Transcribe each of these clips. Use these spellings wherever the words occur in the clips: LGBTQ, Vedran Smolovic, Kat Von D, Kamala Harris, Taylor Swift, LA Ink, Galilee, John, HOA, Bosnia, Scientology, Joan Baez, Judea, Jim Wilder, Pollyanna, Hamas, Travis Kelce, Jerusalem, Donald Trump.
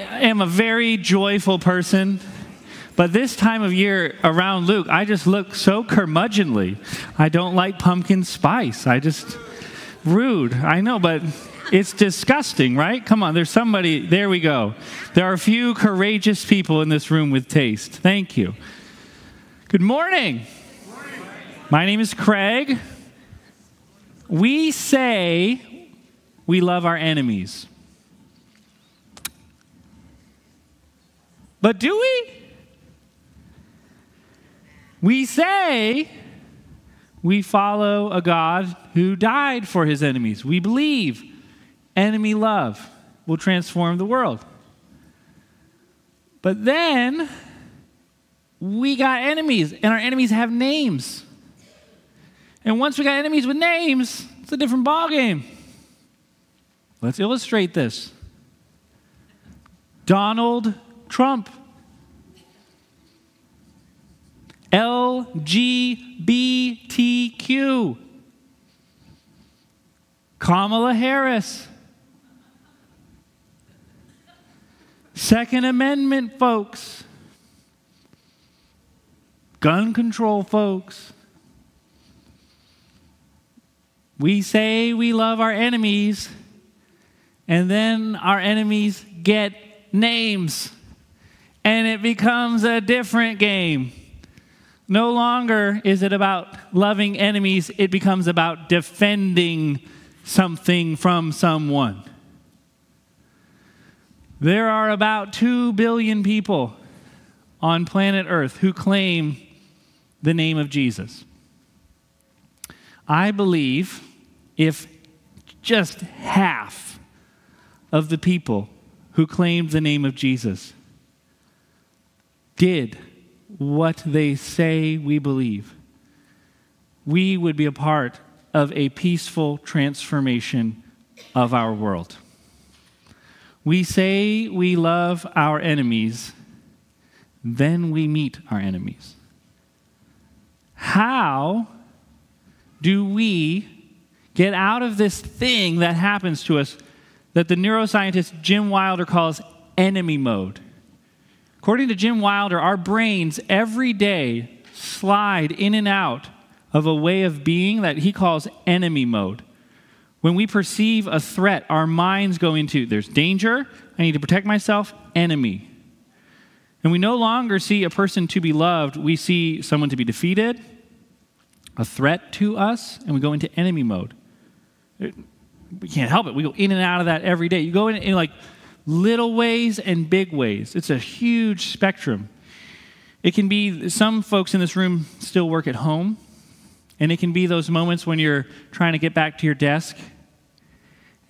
am a very joyful person, but this time of year around Luke, I just look so curmudgeonly. I don't like pumpkin spice. I just, rude. I know, but it's disgusting, right? Come on, there's somebody, there we go. There are a few courageous people in this room with taste. Thank you. Good morning. Good morning. My name is Craig. We say we love our enemies. But do we? We say we follow a God who died for his enemies. We believe enemy love will transform the world. But then we got enemies, and our enemies have names. And once we got enemies with names, it's a different ballgame. Let's illustrate this. Donald Trump. LGBTQ. Kamala Harris. Second Amendment folks. Gun control folks. We say we love our enemies, and then our enemies get names, and it becomes a different game. No longer is it about loving enemies, it becomes about defending something from someone. There are about 2 billion people on planet Earth who claim the name of Jesus. I believe if just half of the people who claimed the name of Jesus did what they say we believe, we would be a part of a peaceful transformation of our world. We say we love our enemies, then we meet our enemies. How do we get out of this thing that happens to us that the neuroscientist Jim Wilder calls enemy mode? According to Jim Wilder, our brains every day slide in and out of a way of being that he calls enemy mode. When we perceive a threat, our minds go into, there's danger, I need to protect myself, enemy. And we no longer see a person to be loved, we see someone to be defeated, a threat to us, and we go into enemy mode. We can't help it. We go in and out of that every day. You go in like little ways and big ways. It's a huge spectrum. It can be some folks in this room still work at home, and it can be those moments when you're trying to get back to your desk,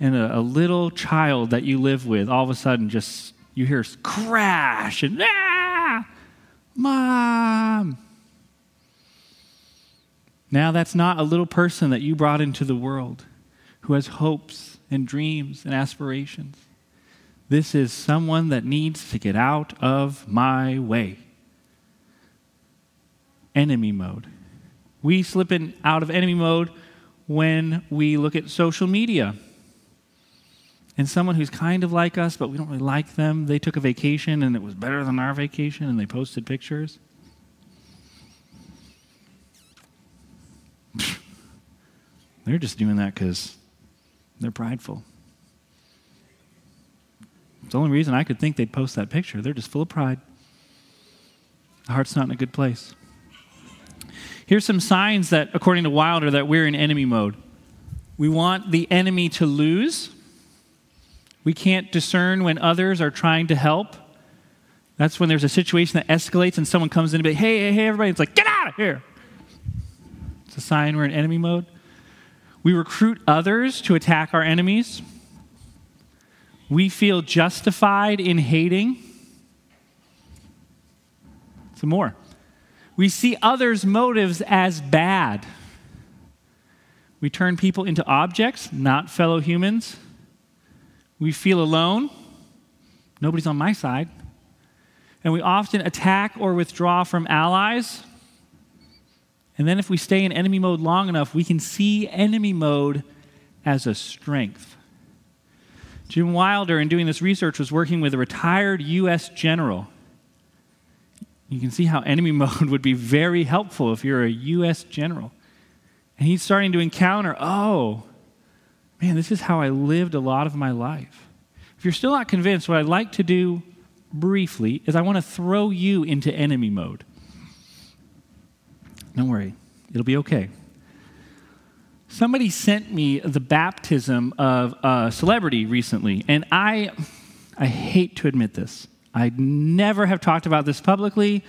and a little child that you live with, all of a sudden just you hear crash and mom. Now that's not a little person that you brought into the world, who has hopes and dreams and aspirations. This is someone that needs to get out of my way. Enemy mode. We slip in out of enemy mode when we look at social media. And someone who's kind of like us, but we don't really like them, they took a vacation and it was better than our vacation and they posted pictures. They're just doing that because they're prideful. It's the only reason I could think they'd post that picture. They're just full of pride. The heart's not in a good place. Here's some signs that, according to Wilder, that we're in enemy mode. We want the enemy to lose. We can't discern when others are trying to help. That's when there's a situation that escalates and someone comes in and be like, hey, everybody. It's like, get out of here. It's a sign we're in enemy mode. We recruit others to attack our enemies. We feel justified in hating. Some more. We see others' motives as bad. We turn people into objects, not fellow humans. We feel alone. Nobody's on my side. And we often attack or withdraw from allies. And then if we stay in enemy mode long enough, we can see enemy mode as a strength. Jim Wilder, in doing this research, was working with a retired U.S. general. You can see how enemy mode would be very helpful if you're a U.S. general. And he's starting to encounter, oh, man, this is how I lived a lot of my life. If you're still not convinced, what I'd like to do briefly is I want to throw you into enemy mode. Don't worry, it'll be okay. Somebody sent me the baptism of a celebrity recently, and I hate to admit this. I never have talked about this publicly,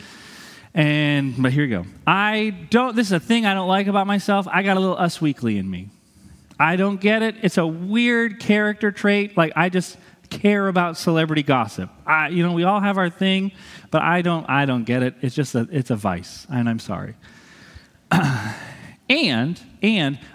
but here you go. This is a thing I don't like about myself. I got a little Us Weekly in me. I don't get it. It's a weird character trait. Like, I just care about celebrity gossip. We all have our thing, but I don't get it. It's just it's a vice, and I'm sorry. And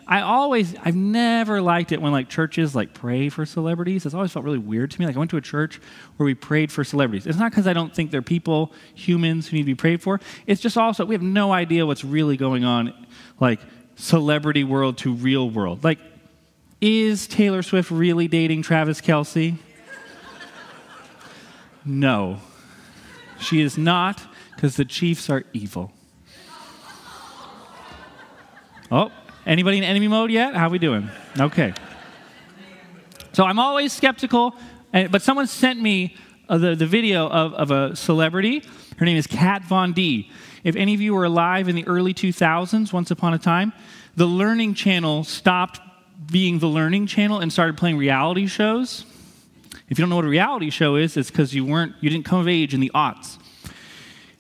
I've never liked it when churches pray for celebrities. It's always felt really weird to me. I went to a church where we prayed for celebrities. It's not because I don't think they're people, humans who need to be prayed for. It's just also we have no idea what's really going on, celebrity world to real world. Is Taylor Swift really dating Travis Kelce? No, she is not, because the Chiefs are evil. Oh, anybody in enemy mode yet? How we doing? Okay. So I'm always skeptical, but someone sent me the video of a celebrity. Her name is Kat Von D. If any of you were alive in the early 2000s, once upon a time, the Learning Channel stopped being the Learning Channel and started playing reality shows. If you don't know what a reality show is, it's because you didn't come of age in the aughts.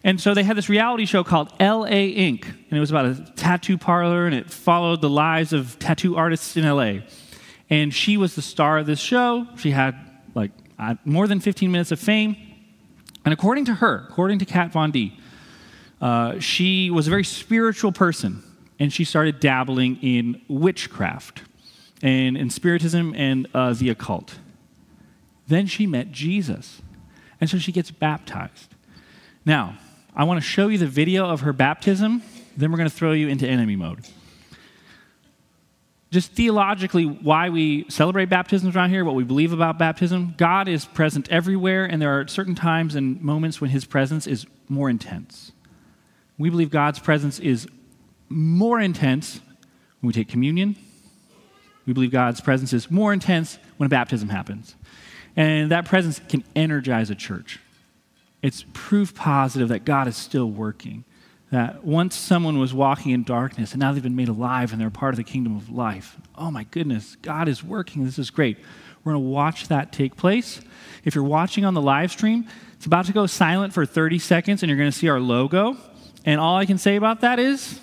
And so they had this reality show called LA Ink, and it was about a tattoo parlor, and it followed the lives of tattoo artists in LA. And she was the star of this show. She had more than 15 minutes of fame. And according to Kat Von D, she was a very spiritual person, and she started dabbling in witchcraft and spiritism and the occult. Then she met Jesus, and so she gets baptized. Now, I want to show you the video of her baptism, then we're going to throw you into enemy mode. Just theologically, why we celebrate baptisms around here, what we believe about baptism. God is present everywhere, and there are certain times and moments when his presence is more intense. We believe God's presence is more intense when we take communion. We believe God's presence is more intense when a baptism happens. And that presence can energize a church. It's proof positive that God is still working, that once someone was walking in darkness and now they've been made alive and they're part of the kingdom of life. Oh my goodness, God is working. This is great. We're going to watch that take place. If you're watching on the live stream, it's about to go silent for 30 seconds and you're going to see our logo. And all I can say about that is,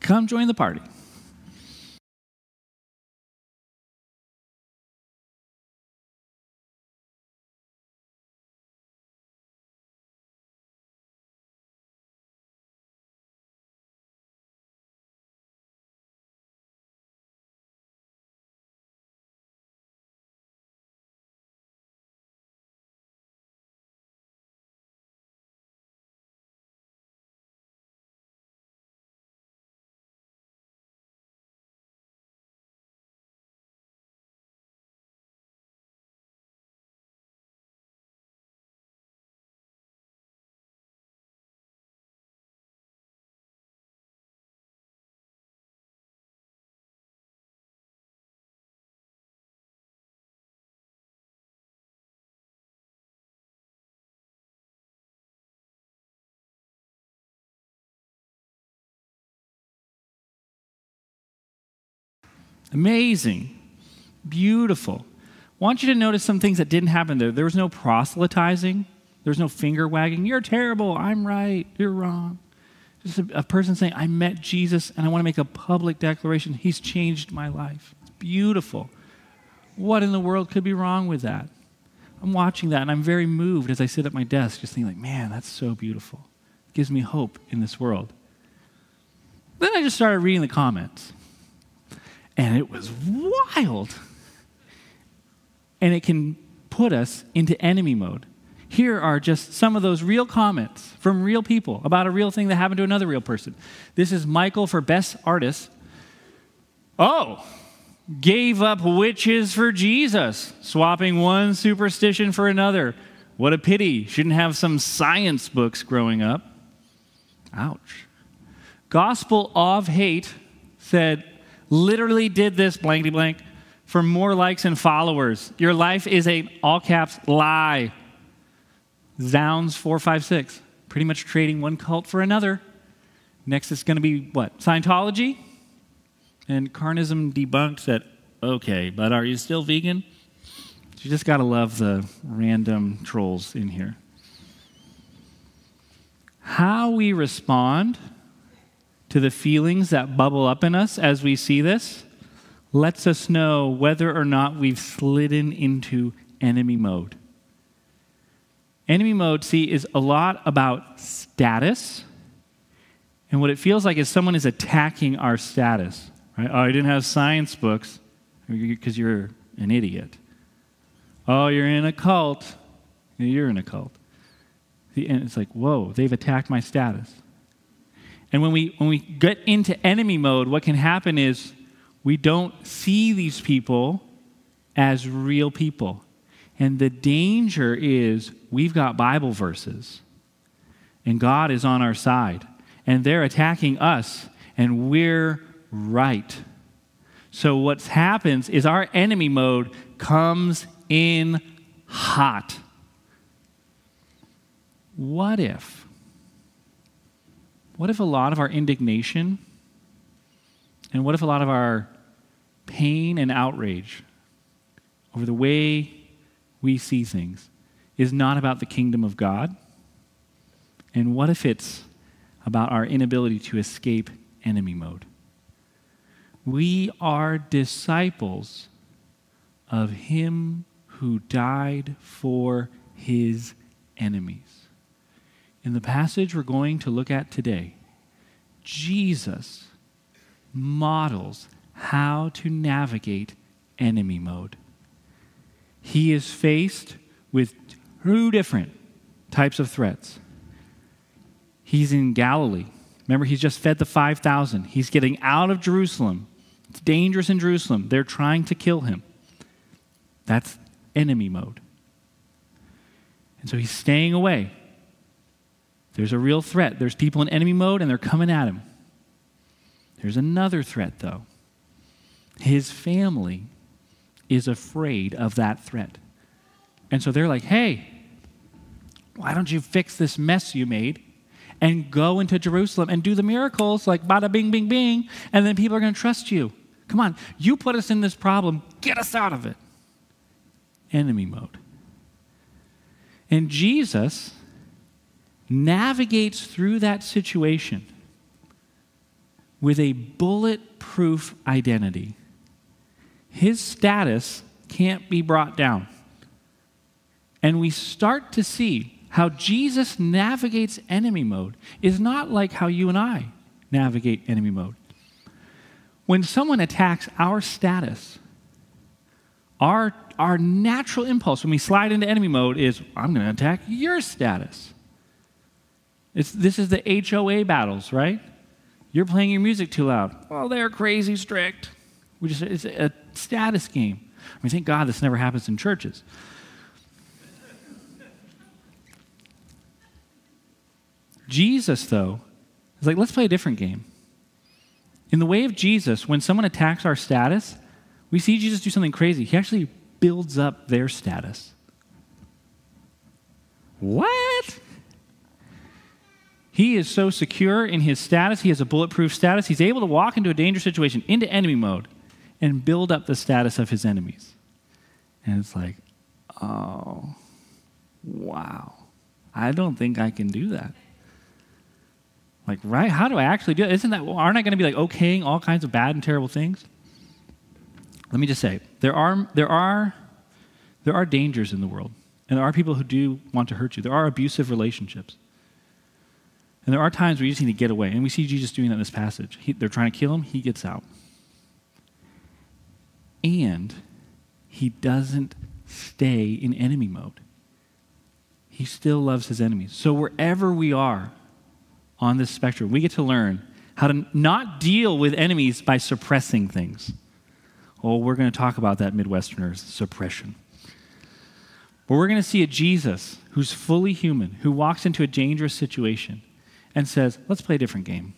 come join the party. Amazing. Beautiful. I want you to notice some things that didn't happen there. There was no proselytizing. There was no finger wagging. You're terrible. I'm right. You're wrong. Just a person saying, I met Jesus and I want to make a public declaration. He's changed my life. It's beautiful. What in the world could be wrong with that? I'm watching that and I'm very moved as I sit at my desk just thinking man, that's so beautiful. It gives me hope in this world. Then I just started reading the comments. And it was wild. And it can put us into enemy mode. Here are just some of those real comments from real people about a real thing that happened to another real person. This is Michael for Best Artist. Oh, gave up witches for Jesus, swapping one superstition for another. What a pity. Shouldn't have some science books growing up. Ouch. Gospel of Hate said, literally did this blankety blank for more likes and followers. Your life is a, all caps, lie. Zounds 456. Pretty much trading one cult for another. Next is going to be what? Scientology? And Carnism Debunked said, okay, but are you still vegan? You just got to love the random trolls in here. How we respond to the feelings that bubble up in us as we see this lets us know whether or not we've slidden into enemy mode. Enemy mode, see, is a lot about status. And what it feels like is someone is attacking our status. Right? Oh, you didn't have science books because you're an idiot. Oh, you're in a cult. You're in a cult. And it's like, whoa, they've attacked my status. And when we get into enemy mode, what can happen is we don't see these people as real people. And the danger is we've got Bible verses, and God is on our side, and they're attacking us, and we're right. So what happens is our enemy mode comes in hot. What if? What if a lot of our indignation and what if a lot of our pain and outrage over the way we see things is not about the kingdom of God? And what if it's about our inability to escape enemy mode? We are disciples of him who died for his enemies. In the passage we're going to look at today, Jesus models how to navigate enemy mode. He is faced with two different types of threats. He's in Galilee. Remember, he's just fed the 5,000. He's getting out of Jerusalem. It's dangerous in Jerusalem. They're trying to kill him. That's enemy mode. And so he's staying away. There's a real threat. There's people in enemy mode, and they're coming at him. There's another threat, though. His family is afraid of that threat. And so they're like, hey, why don't you fix this mess you made and go into Jerusalem and do the miracles, like bada bing, bing, bing, and then people are going to trust you. Come on, you put us in this problem. Get us out of it. Enemy mode. And Jesus navigates through that situation with a bulletproof identity. His status can't be brought down. And we start to see how Jesus navigates enemy mode is not like how you and I navigate enemy mode. When someone attacks our status, our natural impulse when we slide into enemy mode is, I'm going to attack your status. This is the HOA battles, right? You're playing your music too loud. Well, they're crazy strict. It's a status game. I mean, thank God this never happens in churches. Jesus, though, is like, let's play a different game. In the way of Jesus, when someone attacks our status, we see Jesus do something crazy. He actually builds up their status. What? He is so secure in his status. He has a bulletproof status. He's able to walk into a dangerous situation, into enemy mode, and build up the status of his enemies. And it's like, oh, wow. I don't think I can do that. Like, right? How do I actually do it? Aren't I going to be like okaying all kinds of bad and terrible things? Let me just say, there are dangers in the world. And there are people who do want to hurt you. There are abusive relationships. And there are times where you just need to get away. And we see Jesus doing that in this passage. They're trying to kill him. He gets out. And he doesn't stay in enemy mode. He still loves his enemies. So wherever we are on this spectrum, we get to learn how to not deal with enemies by suppressing things Oh, we're going to talk about that Midwesterner's suppression. But we're going to see a Jesus who's fully human, who walks into a dangerous situation and says, let's play a different game.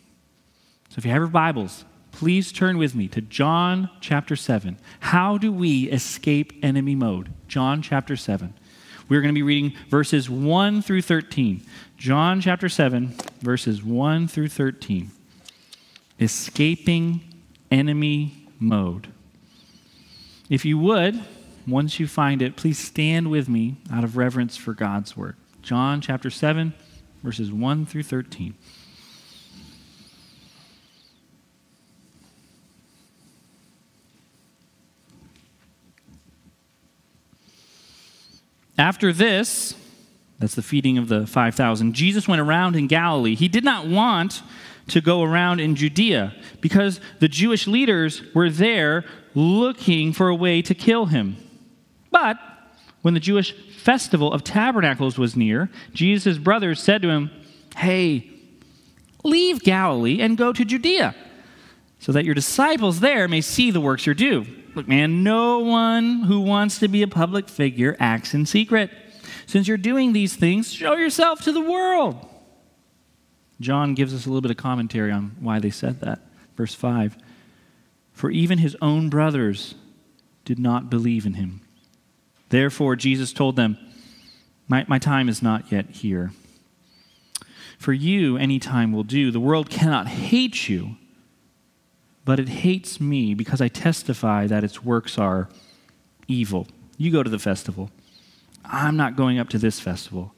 So if you have your Bibles, please turn with me to John chapter 7. How do we escape enemy mode? John chapter 7. We're going to be reading verses 1 through 13. John chapter 7, verses 1 through 13. Escaping enemy mode. If you would, once you find it, please stand with me out of reverence for God's word. John chapter 7, verses 1 through 13. After this, that's the feeding of the 5,000, Jesus went around in Galilee. He did not want to go around in Judea because the Jewish leaders were there looking for a way to kill him. But when the Jewish festival of tabernacles was near, Jesus' brothers said to him, "Hey, leave Galilee and go to Judea so that your disciples there may see the works you do. Look, man, no one who wants to be a public figure acts in secret. Since you're doing these things, show yourself to the world." John gives us a little bit of commentary on why they said that. Verse 5, "For even his own brothers did not believe in him. Therefore, Jesus told them, my time is not yet here. For you, any time will do. The world cannot hate you, but it hates me because I testify that its works are evil. You go to the festival. I'm not going up to this festival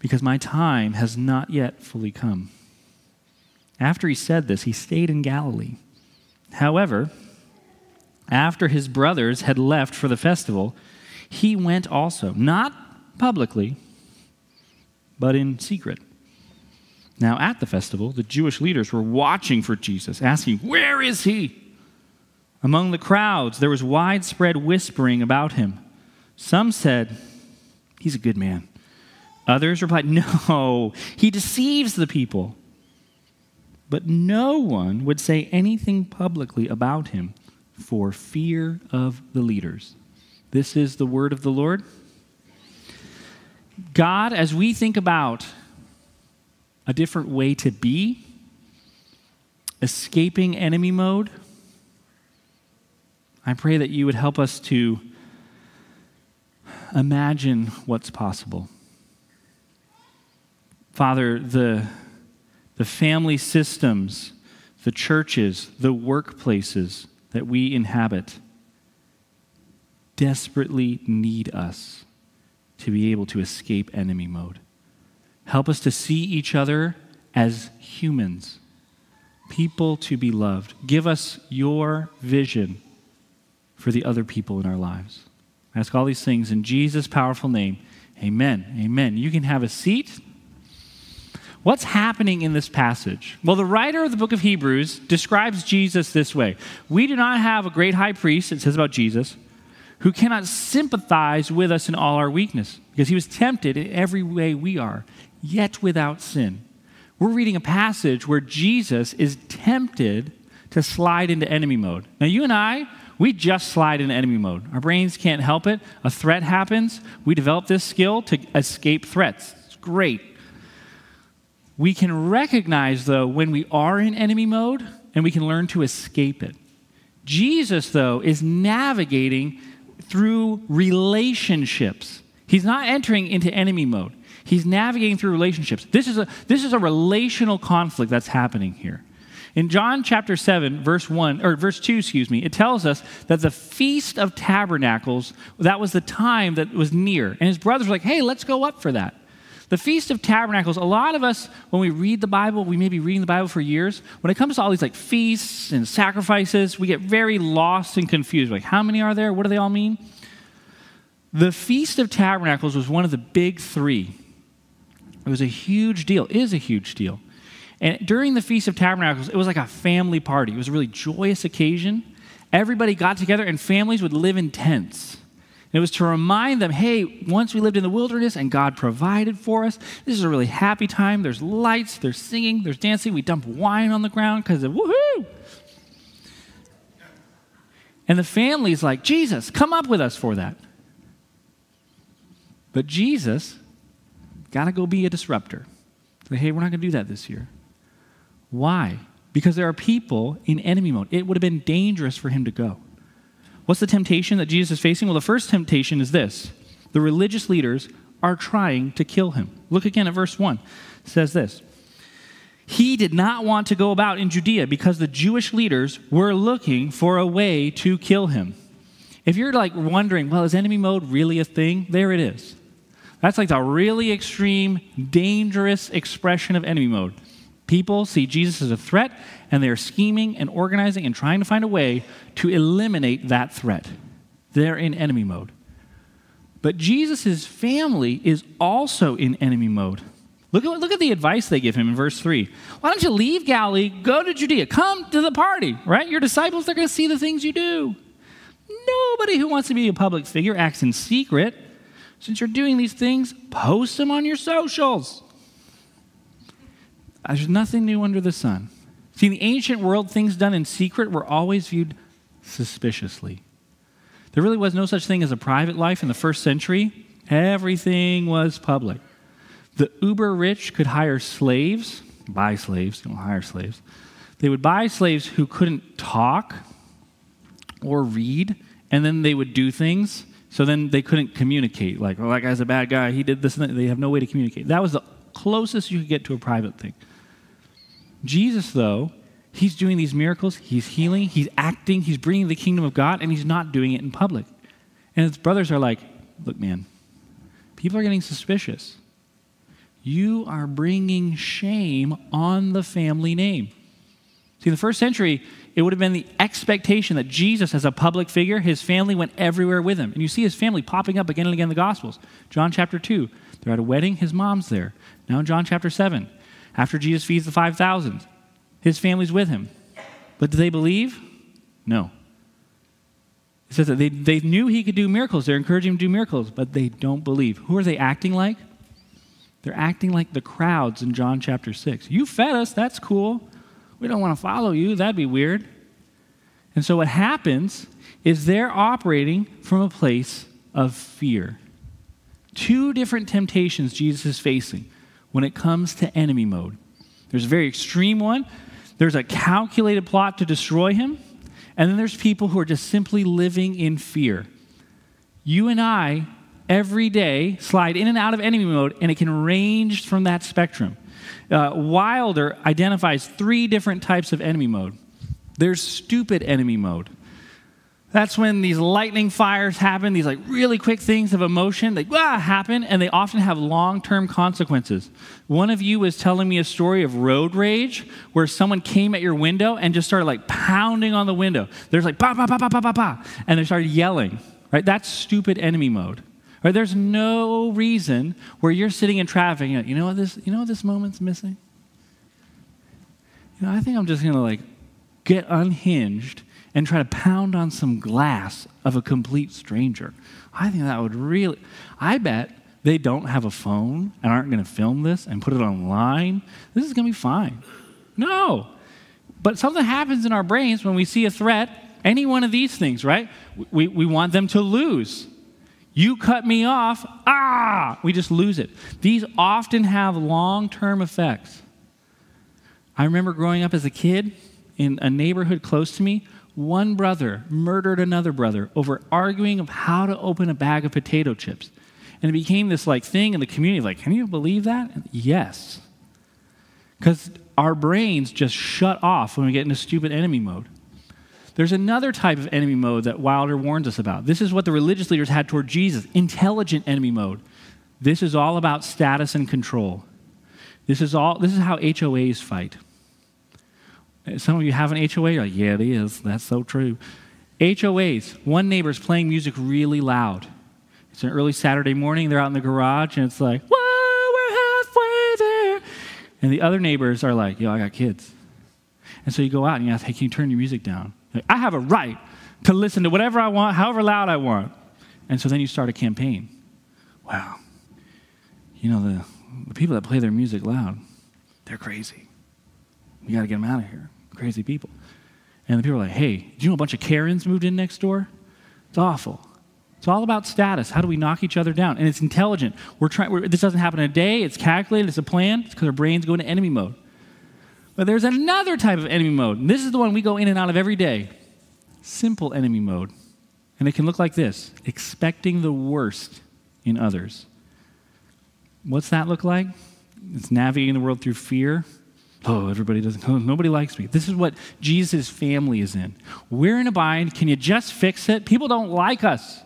because my time has not yet fully come." After he said this, he stayed in Galilee. However, after his brothers had left for the festival, he went also, not publicly, but in secret. Now at the festival, the Jewish leaders were watching for Jesus, asking, "Where is he?" Among the crowds, there was widespread whispering about him. Some said, "He's a good man." Others replied, "No, he deceives the people." But no one would say anything publicly about him for fear of the leaders. This is the word of the Lord. God, as we think about a different way to be, escaping enemy mode, I pray that you would help us to imagine what's possible. Father, the family systems, the churches, the workplaces that we inhabit desperately need us to be able to escape enemy mode. Help us to see each other as humans, people to be loved. Give us your vision for the other people in our lives. I ask all these things in Jesus' powerful name. Amen. Amen. You can have a seat. What's happening in this passage? Well, the writer of the book of Hebrews describes Jesus this way. We do not have a great high priest, it says about Jesus, who cannot sympathize with us in all our weakness, because he was tempted in every way we are, yet without sin. We're reading a passage where Jesus is tempted to slide into enemy mode. Now, you and I, we just slide into enemy mode. Our brains can't help it. A threat happens. We develop this skill to escape threats. It's great. We can recognize, though, when we are in enemy mode, and we can learn to escape it. Jesus, though, is navigating through relationships. He's not entering into enemy mode. He's navigating through relationships. This is a relational conflict that's happening here. In John chapter 7, verse 2, it tells us that the Feast of Tabernacles, that was the time that was near. And his brothers were like, "Hey, let's go up for that." The Feast of Tabernacles, a lot of us, when we read the Bible, we may be reading the Bible for years. When it comes to all these like feasts and sacrifices, we get very lost and confused. Like, how many are there? What do they all mean? The Feast of Tabernacles was one of the big three. It was a huge deal. It is a huge deal. And during the Feast of Tabernacles, it was like a family party. It was a really joyous occasion. Everybody got together and families would live in tents. It was to remind them, hey, once we lived in the wilderness and God provided for us, this is a really happy time. There's lights, there's singing, there's dancing. We dump wine on the ground because of woohoo. And the family's like, Jesus, come up with us for that. But Jesus got to go be a disruptor. Say, hey, we're not going to do that this year. Why? Because there are people in enemy mode. It would have been dangerous for him to go. What's the temptation that Jesus is facing? Well, the first temptation is this. The religious leaders are trying to kill him. Look again at verse 1. It says this. He did not want to go about in Judea because the Jewish leaders were looking for a way to kill him. If you're like wondering, well, is enemy mode really a thing? There it is. That's like the really extreme, dangerous expression of enemy mode. People see Jesus as a threat, and they're scheming and organizing and trying to find a way to eliminate that threat. They're in enemy mode. But Jesus' family is also in enemy mode. Look at the advice they give him in verse 3. Why don't you leave Galilee, go to Judea, come to the party, right? Your disciples, they're going to see the things you do. Nobody who wants to be a public figure acts in secret. Since you're doing these things, post them on your socials. There's nothing new under the sun. See, in the ancient world, things done in secret were always viewed suspiciously. There really was no such thing as a private life in the first century. Everything was public. The uber-rich could hire slaves, buy slaves, they don't hire slaves. They would buy slaves who couldn't talk or read, and then they would do things, so then they couldn't communicate. Like, oh, that guy's a bad guy, he did this and that. They have no way to communicate. That was the closest you could get to a private thing. Jesus, though, he's doing these miracles, he's healing, he's acting, he's bringing the kingdom of God, and he's not doing it in public. And his brothers are like, look, man, people are getting suspicious. You are bringing shame on the family name. See, in the first century, it would have been the expectation that Jesus, as a public figure, his family went everywhere with him. And you see his family popping up again and again in the Gospels. John chapter 2, they're at a wedding, his mom's there. Now in John chapter 7, after Jesus feeds the 5,000, his family's with him. But do they believe? No. It says that they knew he could do miracles. They're encouraging him to do miracles, but they don't believe. Who are they acting like? They're acting like the crowds in John chapter 6. You fed us, that's cool. We don't want to follow you, that'd be weird. And so what happens is they're operating from a place of fear. Two different temptations Jesus is facing when it comes to enemy mode. There's a very extreme one. There's a calculated plot to destroy him. And then there's people who are just simply living in fear. You and I every day slide in and out of enemy mode, and it can range from that spectrum. Wilder identifies three different types of enemy mode. There's stupid enemy mode. That's when these lightning fires happen, these like really quick things of emotion that happen, and they often have long-term consequences. One of you was telling me a story of road rage where someone came at your window and just started like pounding on the window. There's like ba ba ba ba ba ba ba, and they started yelling. Right? That's stupid enemy mode. Right? There's no reason where you're sitting in traffic and you know what this moment's missing? You know, I think I'm just gonna like get unhinged and try to pound on some glass of a complete stranger. I think that would really, I bet they don't have a phone and aren't gonna film this and put it online. This is gonna be fine. No. But something happens in our brains when we see a threat, any one of these things, right? We want them to lose. You cut me off, we just lose it. These often have long-term effects. I remember growing up as a kid in a neighborhood close to me, one brother murdered another brother over arguing of how to open a bag of potato chips. And it became this like thing in the community, like, can you believe that? And yes. Because our brains just shut off when we get into stupid enemy mode. There's another type of enemy mode that Wilder warns us about. This is what the religious leaders had toward Jesus, intelligent enemy mode. This is all about status and control. This is how HOAs fight. Some of you have an HOA, you're like, yeah, it is, that's so true. HOAs, one neighbor's playing music really loud. It's an early Saturday morning, they're out in the garage, and it's like, whoa, we're halfway there. And the other neighbors are like, yo, I got kids. And so you go out and you ask, hey, can you turn your music down? I have a right to listen to whatever I want, however loud I want. And so then you start a campaign. Wow. You know, the people that play their music loud, they're crazy. We got to get them out of here. Crazy people. And the people are like, hey, do you know a bunch of Karens moved in next door? It's awful. It's all about status. How do we knock each other down? And it's intelligent. We're trying. This doesn't happen in a day. It's calculated. It's a plan. It's because our brains go into enemy mode. But there's another type of enemy mode. And this is the one we go in and out of every day. Simple enemy mode. And it can look like this. Expecting the worst in others. What's that look like? It's navigating the world through fear. Oh, everybody doesn't. Oh, nobody likes me. This is what Jesus' family is in. We're in a bind. Can you just fix it? People don't like us.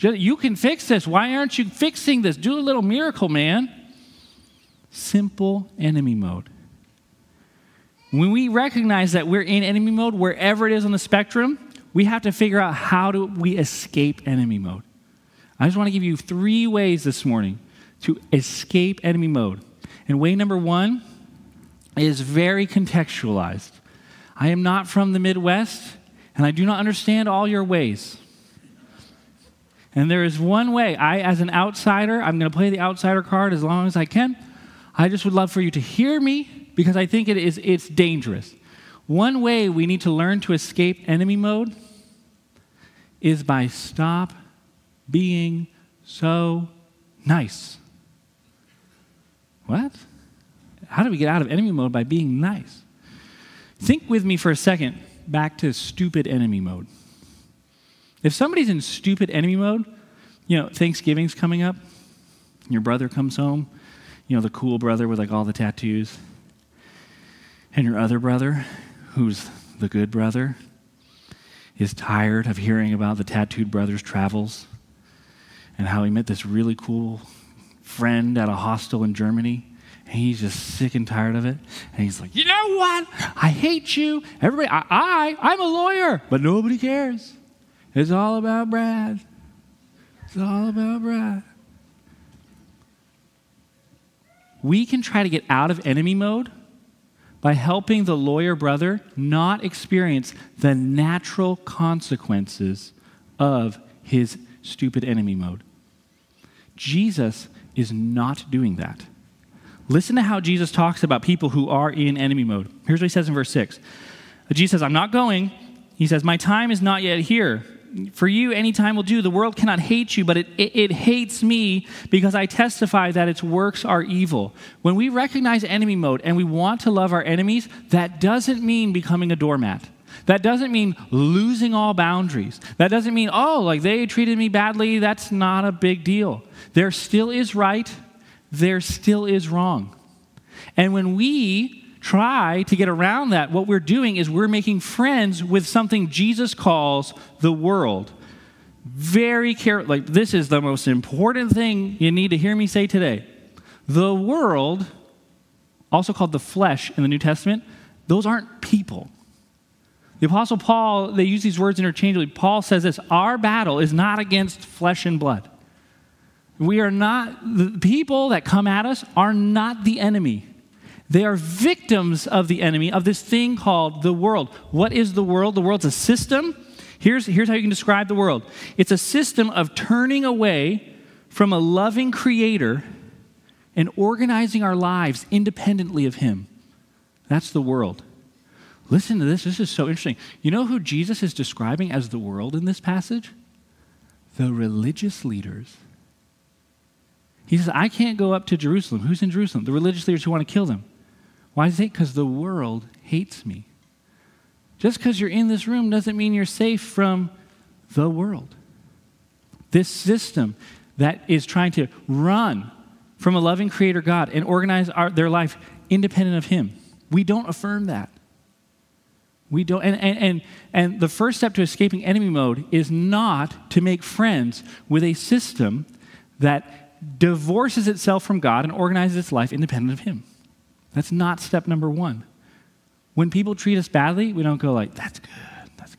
You can fix this. Why aren't you fixing this? Do a little miracle, man. Simple enemy mode. When we recognize that we're in enemy mode, wherever it is on the spectrum, we have to figure out how do we escape enemy mode. I just want to give you 3 ways this morning to escape enemy mode. And way number 1 is very contextualized. I am not from the Midwest, and I do not understand all your ways. And there is one way. I, as an outsider, I'm going to play the outsider card as long as I can. I just would love for you to hear me because I think it's dangerous. One way we need to learn to escape enemy mode is by stop being so nice. What? How do we get out of enemy mode by being nice? Think with me for a second back to stupid enemy mode. If somebody's in stupid enemy mode, you know, Thanksgiving's coming up, and your brother comes home, you know, the cool brother with like all the tattoos, and your other brother, who's the good brother, is tired of hearing about the tattooed brother's travels and how he met this really cool friend at a hostel in Germany. And he's just sick and tired of it. And he's like, you know what? I hate you. Everybody, I'm a lawyer, but nobody cares. It's all about Brad. It's all about Brad. We can try to get out of enemy mode by helping the lawyer brother not experience the natural consequences of his stupid enemy mode. Jesus is not doing that. Listen to how Jesus talks about people who are in enemy mode. Here's what he says in verse 6. Jesus says, I'm not going. He says, my time is not yet here. For you, any time will do. The world cannot hate you, but it hates me because I testify that its works are evil. When we recognize enemy mode and we want to love our enemies, that doesn't mean becoming a doormat. That doesn't mean losing all boundaries. That doesn't mean, oh, like they treated me badly. That's not a big deal. There still is right. There still is wrong. And when we try to get around that, what we're doing is we're making friends with something Jesus calls the world. Very careful. Like, this is the most important thing you need to hear me say today. The world, also called the flesh in the New Testament, those aren't people. The Apostle Paul, they use these words interchangeably. Paul says this, our battle is not against flesh and blood. We are not, the people that come at us are not the enemy. They are victims of the enemy, of this thing called the world. What is the world? The world's a system. Here's how you can describe the world. It's a system of turning away from a loving creator and organizing our lives independently of him. That's the world. Listen to this. This is so interesting. You know who Jesus is describing as the world in this passage? The religious leaders. He says, I can't go up to Jerusalem. Who's in Jerusalem? The religious leaders who want to kill them. Why is it? Because the world hates me. Just because you're in this room doesn't mean you're safe from the world. This system that is trying to run from a loving creator God and organize their life independent of him. We don't affirm that. We don't, and the first step to escaping enemy mode is not to make friends with a system that divorces itself from God and organizes its life independent of him. That's not step number 1. When people treat us badly, we don't go like, that's good, that's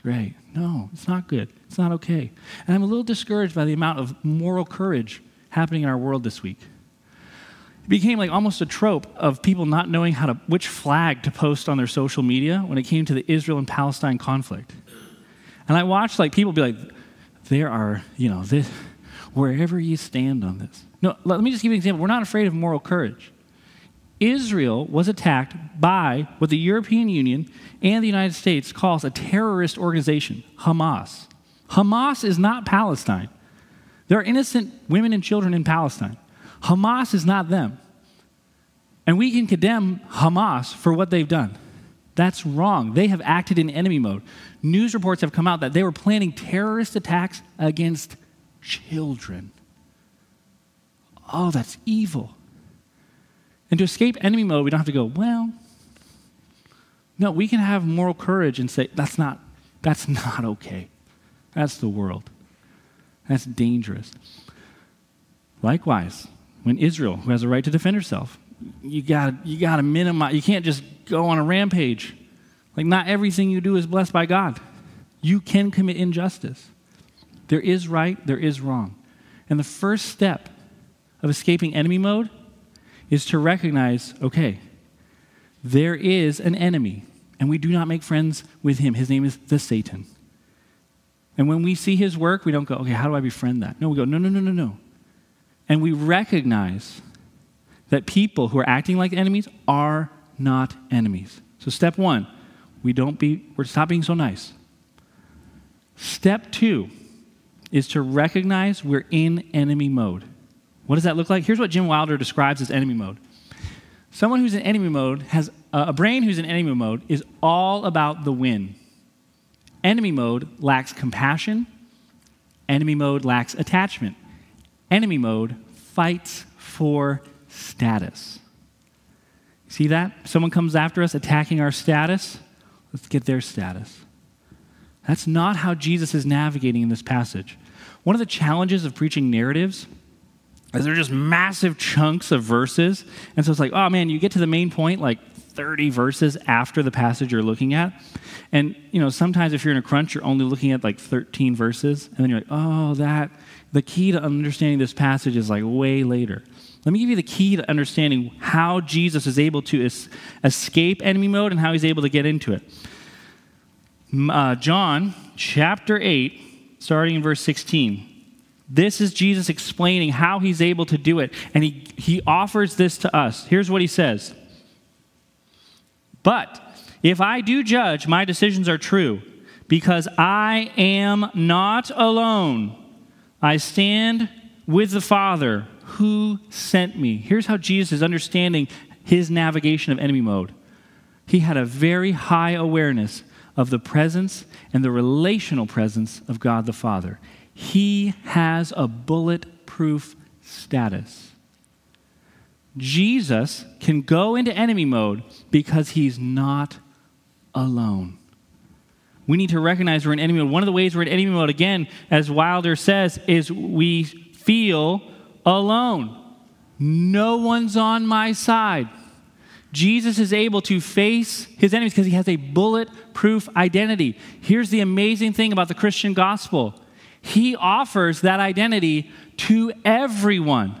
great. No, it's not good, it's not okay. And I'm a little discouraged by the amount of moral courage happening in our world this week. It became like almost a trope of people not knowing how to which flag to post on their social media when it came to the Israel and Palestine conflict. And I watched like people be like, there are, you know, this, wherever you stand on this. No, let me just give you an example. We're not afraid of moral courage. Israel was attacked by what the European Union and the United States calls a terrorist organization, Hamas. Hamas is not Palestine. There are innocent women and children in Palestine. Hamas is not them. And we can condemn Hamas for what they've done. That's wrong. They have acted in enemy mode. News reports have come out that they were planning terrorist attacks against children. Oh, that's evil. And to escape enemy mode, we don't have to go, well, no, we can have moral courage and say, that's not okay. That's the world. That's dangerous. Likewise, when Israel, who has a right to defend herself, you gotta minimize, you can't just go on a rampage. Like, not everything you do is blessed by God. You can commit injustice. There is right, there is wrong. And the first step of escaping enemy mode is to recognize, okay, there is an enemy, and we do not make friends with him. His name is the Satan. And when we see his work, we don't go, okay, how do I befriend that? No, we go, no, no, no, no, no. And we recognize that people who are acting like enemies are not enemies. So step one, we're stop being so nice. Step two is to recognize we're in enemy mode. What does that look like? Here's what Jim Wilder describes as enemy mode. Someone who's in enemy mode has a brain who's in enemy mode is all about the win. Enemy mode lacks compassion. Enemy mode lacks attachment. Enemy mode fights for status. See that? Someone comes after us attacking our status. Let's get their status. That's not how Jesus is navigating in this passage. One of the challenges of preaching narratives is they're just massive chunks of verses. And so it's like, oh man, you get to the main point like 30 verses after the passage you're looking at. And you know, sometimes if you're in a crunch, you're only looking at like 13 verses. And then you're like, oh, the key to understanding this passage is like way later. Let me give you the key to understanding how Jesus is able to escape enemy mode and how he's able to get into it. John chapter 8, starting in verse 16. This is Jesus explaining how he's able to do it, and he offers this to us. Here's what he says. But if I do judge, my decisions are true, because I am not alone. I stand with the Father who sent me. Here's how Jesus is understanding his navigation of enemy mode. He had a very high awareness of the presence and the relational presence of God the Father. He has a bulletproof status. Jesus can go into enemy mode because he's not alone. We need to recognize we're in enemy mode. One of the ways we're in enemy mode, again, as Wilder says, is we feel alone. No one's on my side. Jesus is able to face his enemies because he has a bulletproof identity. Here's the amazing thing about the Christian gospel. He offers that identity to everyone.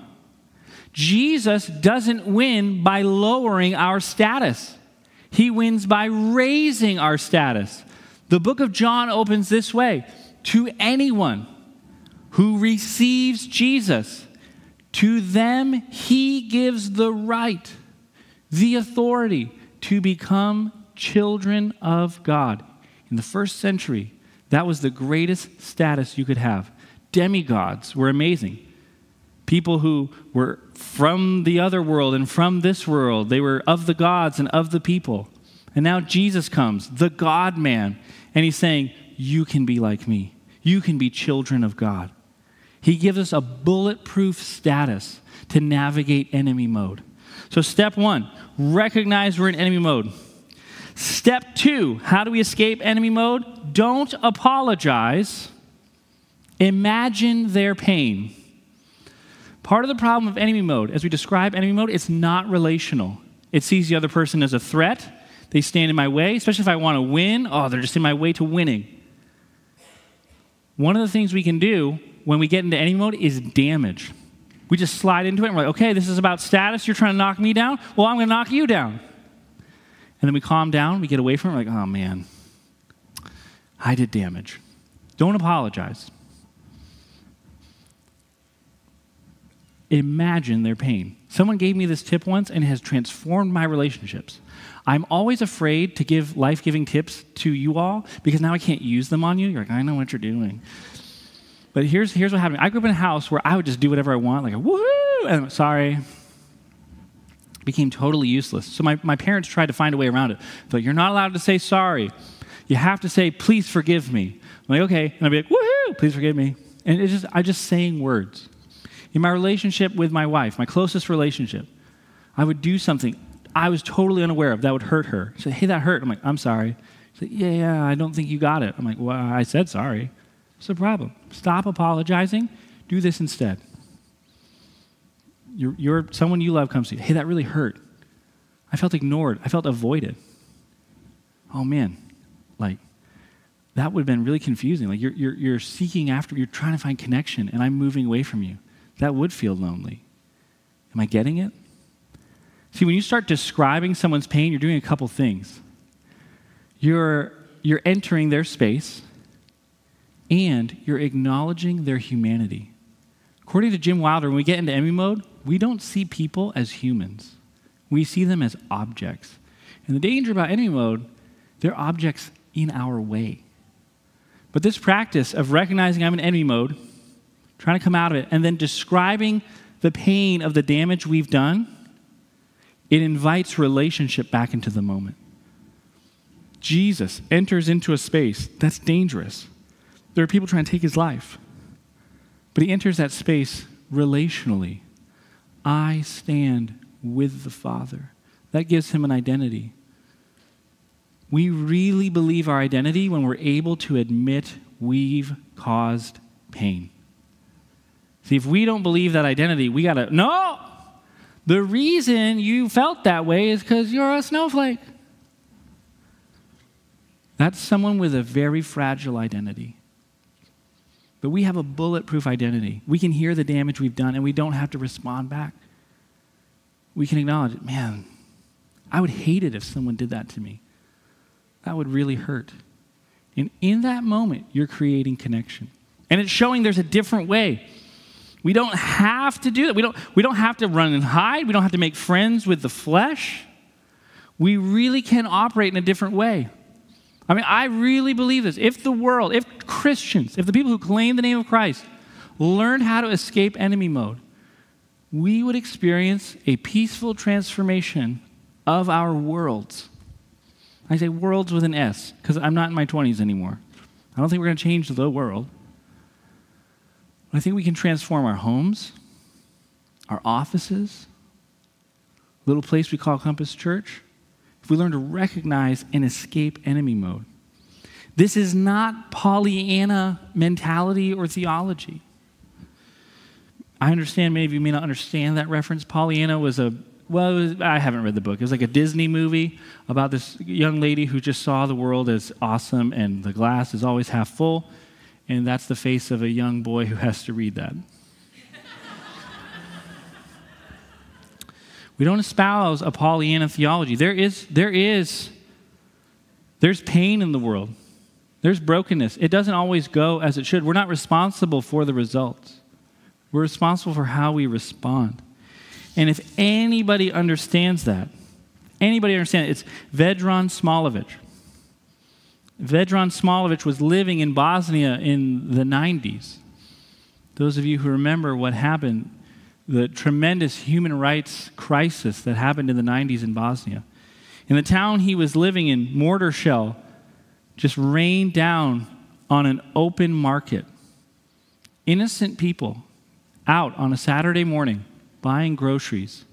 Jesus doesn't win by lowering our status. He wins by raising our status. The book of John opens this way. To anyone who receives Jesus, to them he gives the right, the authority to become children of God. In the first century, that was the greatest status you could have. Demigods were amazing. People who were from the other world and from this world, they were of the gods and of the people. And now Jesus comes, the God-man, and he's saying, you can be like me. You can be children of God. He gives us a bulletproof status to navigate enemy mode. So step one, recognize we're in enemy mode. Step two, how do we escape enemy mode? Don't apologize. Imagine their pain. Part of the problem of enemy mode, as we describe enemy mode, it's not relational. It sees the other person as a threat. They stand in my way, especially if I want to win. Oh, they're just in my way to winning. One of the things we can do when we get into enemy mode is damage. We just slide into it and we're like, okay, this is about status. You're trying to knock me down? Well, I'm going to knock you down. And then we calm down, we get away from it, we're like, oh man, I did damage. Don't apologize. imagine their pain. Someone gave me this tip once and it has transformed my relationships. I'm always afraid to give life-giving tips to you all because now I can't use them on you. You're like, I know what you're doing. But here's what happened. I grew up in a house where I would just do whatever I want, like, woohoo, and I'm sorry. Became totally useless. So my parents tried to find a way around it. They're like, you're not allowed to say sorry. You have to say, please forgive me. I'm like, okay. And I'd be like, woohoo, please forgive me. And it's just, I'm just saying words. In my relationship with my wife, my closest relationship, I would do something I was totally unaware of that would hurt her. She'd say, hey, that hurt. I'm like, I'm sorry. She's like, yeah, I don't think you got it. I'm like, well, I said sorry. What's the problem? Stop apologizing. Do this instead. Someone you love comes to you. Hey, that really hurt. I felt ignored. I felt avoided. Oh, man. Like, that would have been really confusing. Like, you're seeking after, you're trying to find connection, and I'm moving away from you. That would feel lonely. Am I getting it? See, when you start describing someone's pain, you're doing a couple things. You're entering their space, and you're acknowledging their humanity. According to Jim Wilder, when we get into Emmy mode, we don't see people as humans. We see them as objects. And the danger about Emmy mode, they're objects in our way. But this practice of recognizing I'm in enemy mode, trying to come out of it, and then describing the pain of the damage we've done, it invites relationship back into the moment. Jesus enters into a space that's dangerous. There are people trying to take his life. But he enters that space relationally. I stand with the Father. That gives him an identity. We really believe our identity when we're able to admit we've caused pain. See, if we don't believe that identity, we gotta, no! The reason you felt that way is because you're a snowflake. That's someone with a very fragile identity. But we have a bulletproof identity. We can hear the damage we've done and we don't have to respond back. We can acknowledge it. Man, I would hate it if someone did that to me. That would really hurt. And in that moment, you're creating connection. And it's showing there's a different way. We don't have to do that. We don't have to run and hide. We don't have to make friends with the flesh. We really can operate in a different way. I mean, I really believe this. If the world, if Christians, if the people who claim the name of Christ learned how to escape enemy mode, we would experience a peaceful transformation of our worlds. I say worlds with an S because I'm not in my 20s anymore. I don't think we're going to change the world. But I think we can transform our homes, our offices, little place we call Compass Church, if we learn to recognize and escape enemy mode. This is not Pollyanna mentality or theology. I understand many of you may not understand that reference. Pollyanna was I haven't read the book. It was like a Disney movie about this young lady who just saw the world as awesome and the glass is always half full, and that's the face of a young boy who has to read that. We don't espouse a Pollyanna theology. There's pain in the world. There's brokenness. It doesn't always go as it should. We're not responsible for the results. We're responsible for how we respond. And if anybody understands that, it's Vedran Smolovic. Vedran Smolovic was living in Bosnia in the 90s. Those of you who remember what happened, the tremendous human rights crisis that happened in the 90s in Bosnia. In the town he was living in, mortar shell just rained down on an open market. Innocent people out on a Saturday morning buying groceries,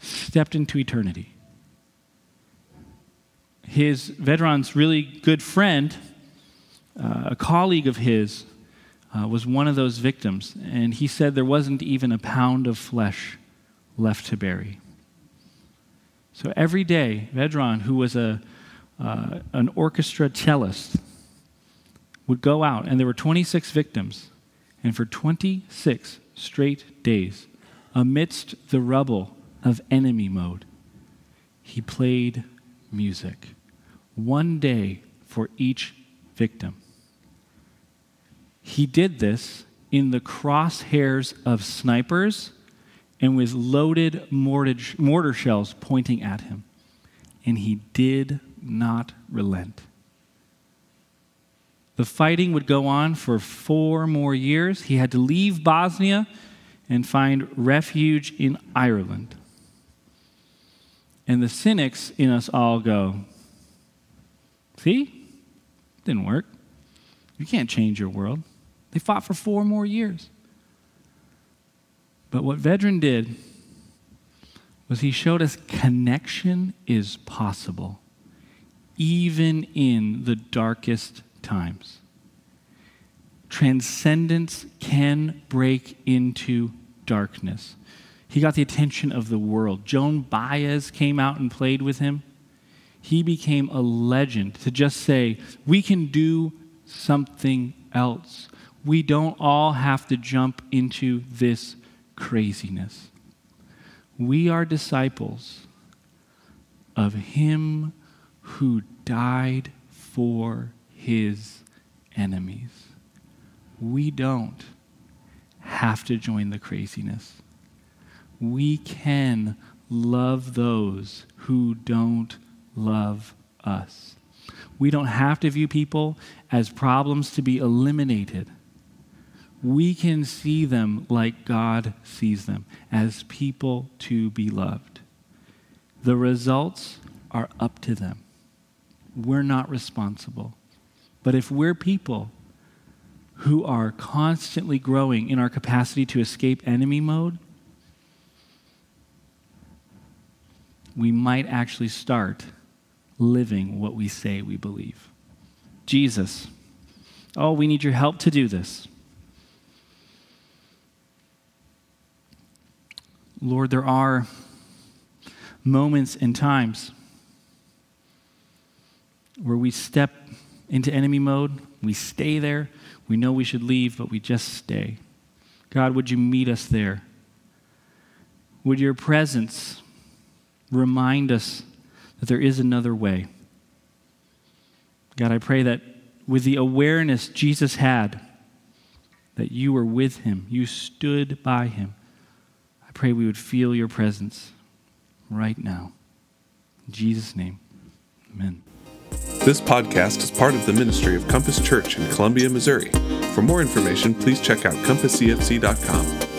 stepped into eternity. Vedran's really good friend, a colleague of his, was one of those victims, and he said there wasn't even a pound of flesh left to bury. So every day, Vedran, who was an orchestra cellist, would go out, and there were 26 victims, and for 26 straight days, amidst the rubble of enemy mode, he played music. One day for each victim. He did this in the crosshairs of snipers and with loaded mortar shells pointing at him. And he did not relent. The fighting would go on for 4 more years. He had to leave Bosnia and find refuge in Ireland. And the cynics in us all go, see? Didn't work. You can't change your world. They fought for 4 more years. But what Vedran did was he showed us connection is possible, even in the darkest times. Transcendence can break into darkness. He got the attention of the world. Joan Baez came out and played with him. He became a legend to just say, we can do something else. We don't all have to jump into this craziness. We are disciples of him who died for his enemies. We don't have to join the craziness. We can love those who don't love us. We don't have to view people as problems to be eliminated. We can see them like God sees them, as people to be loved. The results are up to them. We're not responsible. But if we're people who are constantly growing in our capacity to escape enemy mode, we might actually start living what we say we believe. Jesus, oh, we need your help to do this. Lord, there are moments and times where we step into enemy mode, we stay there, we know we should leave, but we just stay. God, would you meet us there? Would your presence remind us that there is another way? God, I pray that with the awareness Jesus had, that you were with him, you stood by him, I pray we would feel your presence right now. In Jesus' name, amen. This podcast is part of the ministry of Compass Church in Columbia, Missouri. For more information, please check out compasscfc.com.